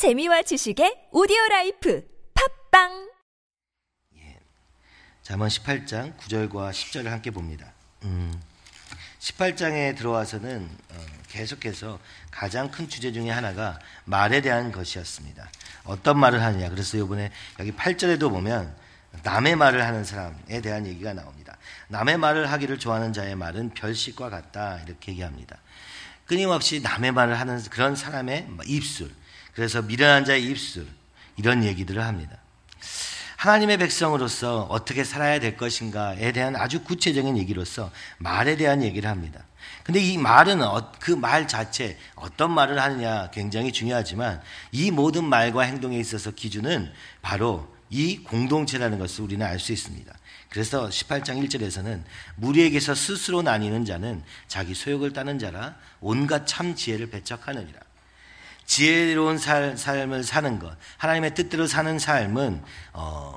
재미와 지식의 오디오라이프 팝빵. 잠언 18장 9절과 10절을 함께 봅니다. 18장에 들어와서는 계속해서 가장 큰 주제 중에 하나가 말에 대한 것이었습니다. 어떤 말을 하느냐. 그래서 이번에 여기 8절에도 보면 남의 말을 하는 사람에 대한 얘기가 나옵니다. 남의 말을 하기를 좋아하는 자의 말은 별식과 같다, 이렇게 얘기합니다. 끊임없이 남의 말을 하는 그런 사람의 입술, 그래서 미련한 자의 입술, 이런 얘기들을 합니다. 하나님의 백성으로서 어떻게 살아야 될 것인가에 대한 아주 구체적인 얘기로서 말에 대한 얘기를 합니다. 근데 이 말은 그 말 자체, 어떤 말을 하느냐 굉장히 중요하지만 이 모든 말과 행동에 있어서 기준은 바로 이 공동체라는 것을 우리는 알 수 있습니다. 그래서 18장 1절에서는 무리에게서 스스로 나뉘는 자는 자기 소욕을 따는 자라 온갖 참 지혜를 배척하느니라. 지혜로운 삶을 사는 것, 하나님의 뜻대로 사는 삶은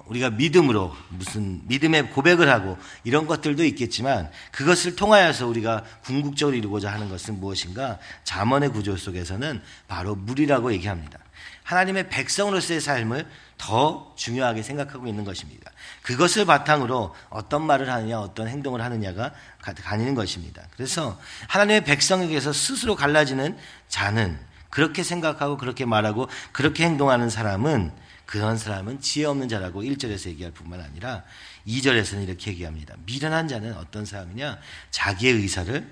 우리가 믿음으로 무슨 믿음의 고백을 하고 이런 것들도 있겠지만 그것을 통하여서 우리가 궁극적으로 이루고자 하는 것은 무엇인가? 잠언의 구조 속에서는 바로 무리라고 얘기합니다. 하나님의 백성으로서의 삶을 더 중요하게 생각하고 있는 것입니다. 그것을 바탕으로 어떤 말을 하느냐, 어떤 행동을 하느냐가 가리는 것입니다. 그래서 하나님의 백성에게서 스스로 갈라지는 자는, 그렇게 생각하고 그렇게 말하고 그렇게 행동하는 사람은, 그런 사람은 지혜 없는 자라고 1절에서 얘기할 뿐만 아니라 2절에서는 이렇게 얘기합니다. 미련한 자는 어떤 사람이냐? 자기의 의사를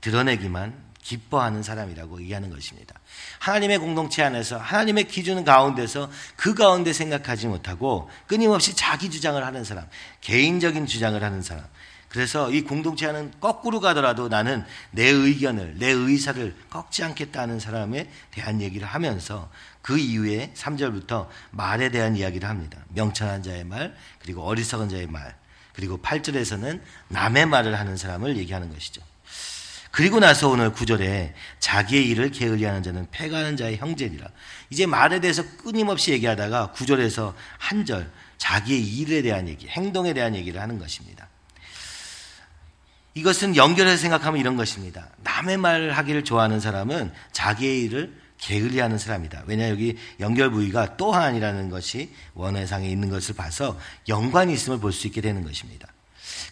드러내기만 기뻐하는 사람이라고 얘기하는 것입니다. 하나님의 공동체 안에서 하나님의 기준 가운데서 그 가운데 생각하지 못하고 끊임없이 자기 주장을 하는 사람, 개인적인 주장을 하는 사람. 그래서 이 공동체는 거꾸로 가더라도 나는 내 의견을, 내 의사를 꺾지 않겠다는 사람에 대한 얘기를 하면서 그 이후에 3절부터 말에 대한 이야기를 합니다. 명철한 자의 말, 그리고 어리석은 자의 말, 그리고 8절에서는 남의 말을 하는 사람을 얘기하는 것이죠. 그리고 나서 오늘 9절에 자기의 일을 게을리하는 자는 패가하는 자의 형제니라. 이제 말에 대해서 끊임없이 얘기하다가 9절에서 한 절 자기의 일에 대한 얘기, 행동에 대한 얘기를 하는 것입니다. 이것은 연결해서 생각하면 이런 것입니다. 남의 말을 하기를 좋아하는 사람은 자기의 일을 게을리하는 사람이다. 왜냐, 여기 연결 부위가 또한이라는 것이 원어상에 있는 것을 봐서 연관이 있음을 볼 수 있게 되는 것입니다.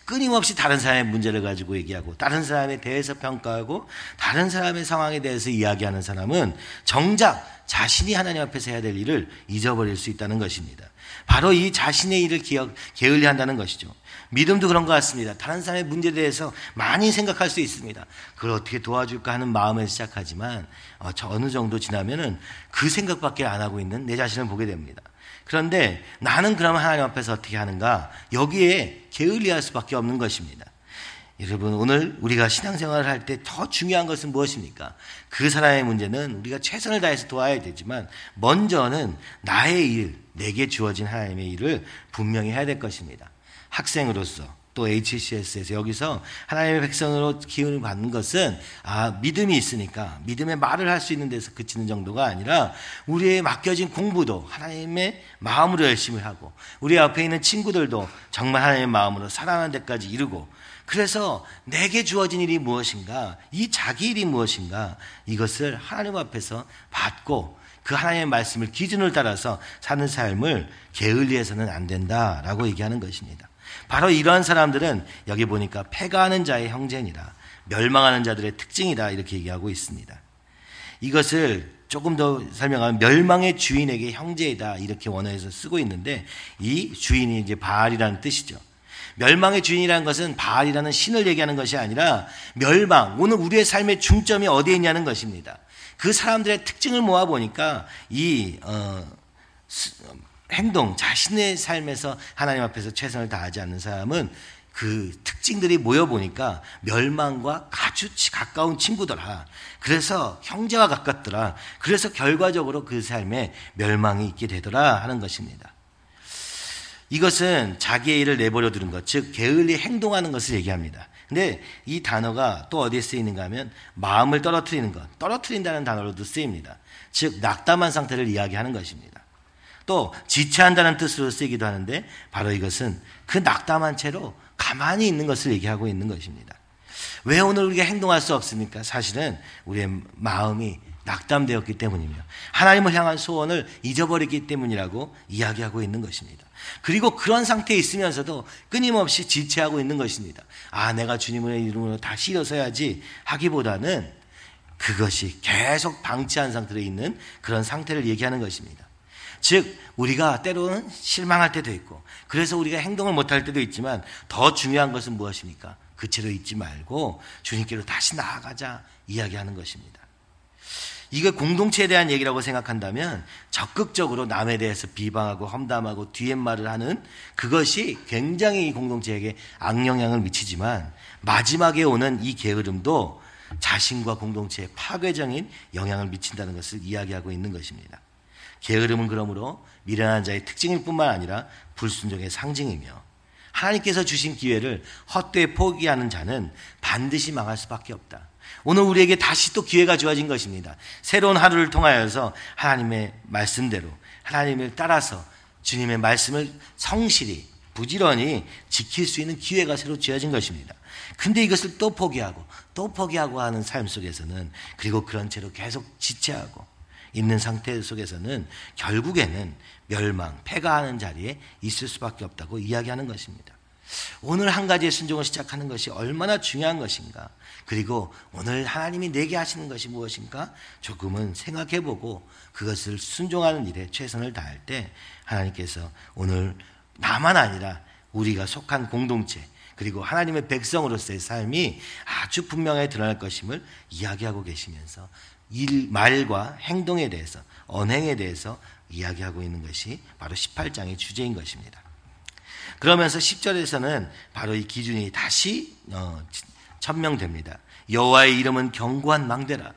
끊임없이 다른 사람의 문제를 가지고 얘기하고 다른 사람에 대해서 평가하고 다른 사람의 상황에 대해서 이야기하는 사람은 정작 자신이 하나님 앞에서 해야 될 일을 잊어버릴 수 있다는 것입니다. 바로 이 자신의 일을 게을리한다는 것이죠. 믿음도 그런 것 같습니다. 다른 사람의 문제에 대해서 많이 생각할 수 있습니다. 그걸 어떻게 도와줄까 하는 마음에서 시작하지만 어느 정도 지나면은 그 생각밖에 안 하고 있는 내 자신을 보게 됩니다. 그런데 나는 그러면 하나님 앞에서 어떻게 하는가? 여기에 게을리할 수밖에 없는 것입니다. 여러분, 오늘 우리가 신앙생활을 할 때 더 중요한 것은 무엇입니까? 그 사람의 문제는 우리가 최선을 다해서 도와야 되지만 먼저는 나의 일, 내게 주어진 하나님의 일을 분명히 해야 될 것입니다. 학생으로서 또 HCS에서 여기서 하나님의 백성으로 기운을 받는 것은 믿음이 있으니까 믿음의 말을 할 수 있는 데서 그치는 정도가 아니라 우리의 맡겨진 공부도 하나님의 마음으로 열심히 하고 우리 옆에 있는 친구들도 정말 하나님의 마음으로 사랑하는 데까지 이루고, 그래서 내게 주어진 일이 무엇인가, 이 자기 일이 무엇인가, 이것을 하나님 앞에서 받고 그 하나님의 말씀을 기준을 따라서 사는 삶을 게을리해서는 안 된다라고 얘기하는 것입니다. 바로 이러한 사람들은 여기 보니까 패가하는 자의 형제니라, 멸망하는 자들의 특징이다, 이렇게 얘기하고 있습니다. 이것을 조금 더 설명하면 멸망의 주인에게 형제이다, 이렇게 원어에서 쓰고 있는데 이 주인이 이제 바알이라는 뜻이죠. 멸망의 주인이라는 것은 바알이라는 신을 얘기하는 것이 아니라 멸망, 오늘 우리의 삶의 중점이 어디에 있냐는 것입니다. 그 사람들의 특징을 모아보니까 이 행동, 자신의 삶에서 하나님 앞에서 최선을 다하지 않는 사람은 그 특징들이 모여보니까 멸망과 아주 가까운 친구더라. 그래서 형제와 가깝더라. 그래서 결과적으로 그 삶에 멸망이 있게 되더라 하는 것입니다. 이것은 자기의 일을 내버려 두는 것, 즉 게을리 행동하는 것을 얘기합니다. 근데 이 단어가 또 어디에 쓰이는가 하면 마음을 떨어뜨리는 것, 떨어뜨린다는 단어로도 쓰입니다. 즉 낙담한 상태를 이야기하는 것입니다. 또 지체한다는 뜻으로 쓰이기도 하는데 바로 이것은 그 낙담한 채로 가만히 있는 것을 얘기하고 있는 것입니다. 왜 오늘 우리가 행동할 수 없습니까? 사실은 우리의 마음이 낙담되었기 때문이며 하나님을 향한 소원을 잊어버렸기 때문이라고 이야기하고 있는 것입니다. 그리고 그런 상태에 있으면서도 끊임없이 지체하고 있는 것입니다. 아, 내가 주님의 이름으로 다시 일어서야지 하기보다는 그것이 계속 방치한 상태로 있는 그런 상태를 얘기하는 것입니다. 즉 우리가 때로는 실망할 때도 있고 그래서 우리가 행동을 못할 때도 있지만 더 중요한 것은 무엇입니까? 그치로 잊지 말고 주님께로 다시 나아가자 이야기하는 것입니다. 이게 공동체에 대한 얘기라고 생각한다면 적극적으로 남에 대해서 비방하고 험담하고 뒷말을 하는 그것이 굉장히 이 공동체에게 악영향을 미치지만 마지막에 오는 이 게으름도 자신과 공동체에 파괴적인 영향을 미친다는 것을 이야기하고 있는 것입니다. 게으름은 그러므로 미련한 자의 특징일 뿐만 아니라 불순종의 상징이며 하나님께서 주신 기회를 헛되이 포기하는 자는 반드시 망할 수밖에 없다. 오늘 우리에게 다시 또 기회가 주어진 것입니다. 새로운 하루를 통하여서 하나님의 말씀대로 하나님을 따라서 주님의 말씀을 성실히 부지런히 지킬 수 있는 기회가 새로 주어진 것입니다. 근데 이것을 또 포기하고 하는 삶 속에서는 그리고 그런 채로 계속 지체하고 있는 상태 속에서는 결국에는 멸망, 패가하는 자리에 있을 수밖에 없다고 이야기하는 것입니다. 오늘 한 가지의 순종을 시작하는 것이 얼마나 중요한 것인가, 그리고 오늘 하나님이 내게 하시는 것이 무엇인가 조금은 생각해보고 그것을 순종하는 일에 최선을 다할 때 하나님께서 오늘 나만 아니라 우리가 속한 공동체 그리고 하나님의 백성으로서의 삶이 아주 분명하게 드러날 것임을 이야기하고 계시면서 일, 말과 행동에 대해서, 언행에 대해서 이야기하고 있는 것이 바로 18장의 주제인 것입니다. 그러면서 10절에서는 바로 이 기준이 다시 천명됩니다. 여호와의 이름은 견고한 망대라.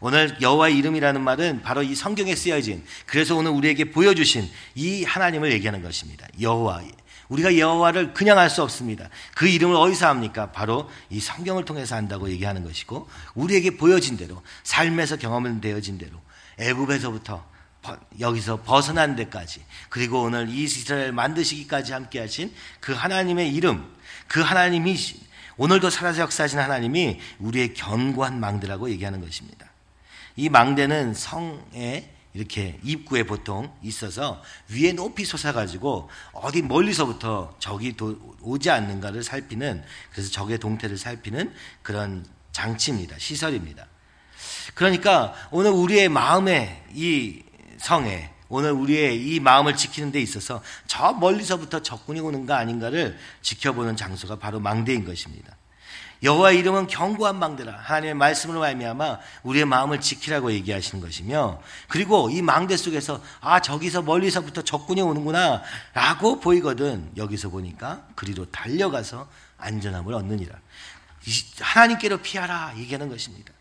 오늘 여호와의 이름이라는 말은 바로 이 성경에 쓰여진, 그래서 오늘 우리에게 보여주신 이 하나님을 얘기하는 것입니다. 여호와, 우리가 여호와를 그냥 알 수 없습니다. 그 이름을 어디서 합니까? 바로 이 성경을 통해서 한다고 얘기하는 것이고 우리에게 보여진 대로, 삶에서 경험되어진 대로 애굽에서부터 여기서 벗어난 데까지 그리고 오늘 이 이스라엘을 만드시기까지 함께 하신 그 하나님의 이름, 그 하나님이신 오늘도 살아서 역사하신 하나님이 우리의 견고한 망대라고 얘기하는 것입니다. 이 망대는 성의 이렇게 입구에 보통 있어서 위에 높이 솟아가지고 어디 멀리서부터 적이 오지 않는가를 살피는, 그래서 적의 동태를 살피는 그런 장치입니다. 시설입니다. 그러니까 오늘 우리의 마음에, 이 성에, 오늘 우리의 이 마음을 지키는 데 있어서 저 멀리서부터 적군이 오는가 아닌가를 지켜보는 장소가 바로 망대인 것입니다. 여호와의 이름은 견고한 망대라. 하나님의 말씀으로 말미암아 우리의 마음을 지키라고 얘기하시는 것이며, 그리고 이 망대 속에서 아, 저기서 멀리서부터 적군이 오는구나 라고 보이거든 여기서 보니까 그리로 달려가서 안전함을 얻느니라. 하나님께로 피하라 얘기하는 것입니다.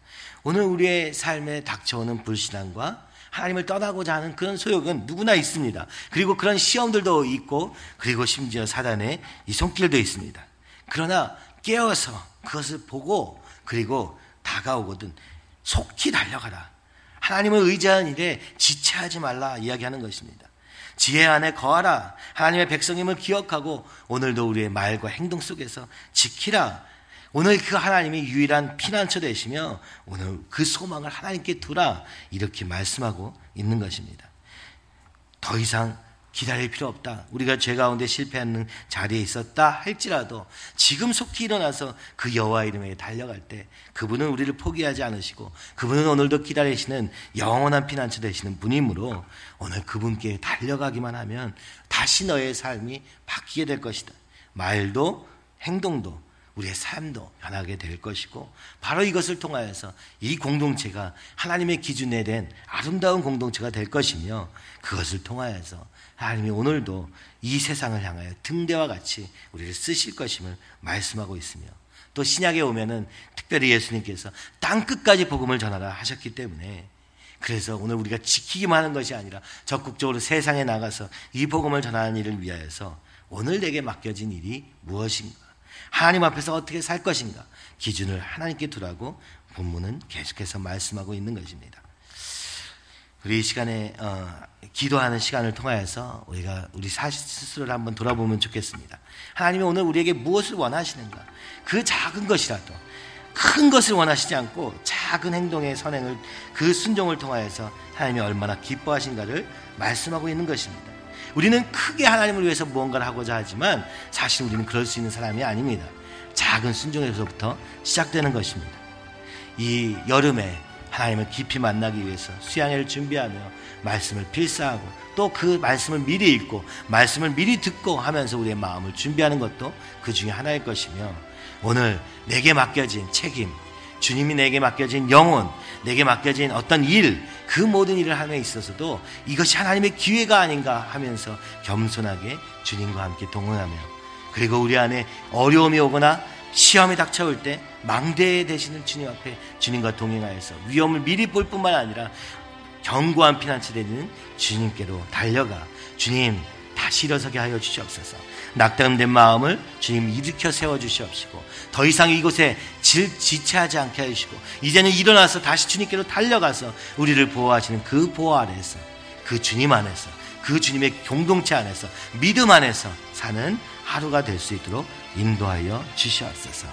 오늘 우리의 삶에 닥쳐오는 불신앙과 하나님을 떠나고자 하는 그런 소욕은 누구나 있습니다. 그리고 그런 시험들도 있고 그리고 심지어 사단의 이 손길도 있습니다. 그러나 깨어서 그것을 보고 그리고 다가오거든 속히 달려가라. 하나님을 의지하는 일에 지체하지 말라 이야기하는 것입니다. 지혜 안에 거하라. 하나님의 백성임을 기억하고 오늘도 우리의 말과 행동 속에서 지키라. 오늘 그 하나님이 유일한 피난처 되시며 오늘 그 소망을 하나님께 두라 이렇게 말씀하고 있는 것입니다. 더 이상 기다릴 필요 없다. 우리가 죄 가운데 실패하는 자리에 있었다 할지라도 지금 속히 일어나서 그 여호와 이름에 달려갈 때 그분은 우리를 포기하지 않으시고 그분은 오늘도 기다리시는 영원한 피난처 되시는 분이므로 오늘 그분께 달려가기만 하면 다시 너의 삶이 바뀌게 될 것이다. 말도 행동도 우리의 삶도 변하게 될 것이고 바로 이것을 통하여서 이 공동체가 하나님의 기준에 된 아름다운 공동체가 될 것이며 그것을 통하여서 하나님이 오늘도 이 세상을 향하여 등대와 같이 우리를 쓰실 것임을 말씀하고 있으며 또 신약에 오면은 특별히 예수님께서 땅 끝까지 복음을 전하라 하셨기 때문에 그래서 오늘 우리가 지키기만 하는 것이 아니라 적극적으로 세상에 나가서 이 복음을 전하는 일을 위하여서 오늘 내게 맡겨진 일이 무엇인가, 하나님 앞에서 어떻게 살 것인가 기준을 하나님께 두라고 본문은 계속해서 말씀하고 있는 것입니다. 우리 이 시간에 기도하는 시간을 통하여서 우리가 우리 스스로를 한번 돌아보면 좋겠습니다. 하나님이 오늘 우리에게 무엇을 원하시는가, 그 작은 것이라도 큰 것을 원하시지 않고 작은 행동의 선행을, 그 순종을 통하여서 하나님이 얼마나 기뻐하신가를 말씀하고 있는 것입니다. 우리는 크게 하나님을 위해서 무언가를 하고자 하지만 사실 우리는 그럴 수 있는 사람이 아닙니다. 작은 순종에서부터 시작되는 것입니다. 이 여름에 하나님을 깊이 만나기 위해서 수양회를 준비하며 말씀을 필사하고 또 그 말씀을 미리 읽고 말씀을 미리 듣고 하면서 우리의 마음을 준비하는 것도 그 중에 하나일 것이며, 오늘 내게 맡겨진 책임, 주님이 내게 맡겨진 영혼, 내게 맡겨진 어떤 일, 그 모든 일을 함에 있어서도 이것이 하나님의 기회가 아닌가 하면서 겸손하게 주님과 함께 동행하며, 그리고 우리 안에 어려움이 오거나 시험이 닥쳐올 때 망대에 대시는 주님 앞에 주님과 동행하여서 위험을 미리 볼 뿐만 아니라 견고한 피난처 되는 주님께로 달려가 주님 다시 일어서게 하여 주시옵소서. 낙담된 마음을 주님 일으켜 세워주시옵시고 더 이상 이곳에 지체하지 않게 하시고 이제는 일어나서 다시 주님께로 달려가서 우리를 보호하시는 그 보호 아래에서, 그 주님 안에서, 그 주님의 공동체 안에서, 믿음 안에서 사는 하루가 될 수 있도록 인도하여 주시옵소서.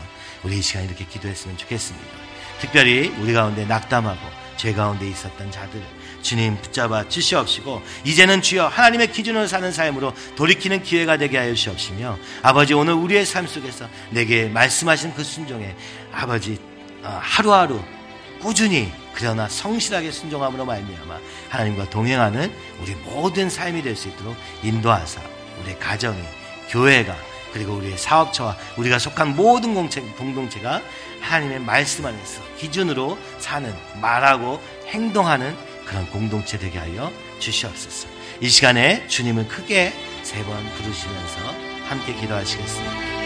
우리 이 시간 이렇게 기도했으면 좋겠습니다. 특별히 우리 가운데 낙담하고 죄 가운데 있었던 자들 주님 붙잡아 주시옵시고 이제는 주여 하나님의 기준으로 사는 삶으로 돌이키는 기회가 되게 하여 주시옵시며, 아버지 오늘 우리의 삶 속에서 내게 말씀하신 그 순종에 아버지 하루하루 꾸준히 그러나 성실하게 순종함으로 말미암아 하나님과 동행하는 우리 모든 삶이 될 수 있도록 인도하사 우리의 가정이, 교회가, 그리고 우리의 사업처와 우리가 속한 모든 공동체가 하나님의 말씀 안에서 기준으로 사는, 말하고 행동하는 그런 공동체 되게 하여 주시옵소서. 이 시간에 주님을 크게 세 번 부르시면서 함께 기도하시겠습니다.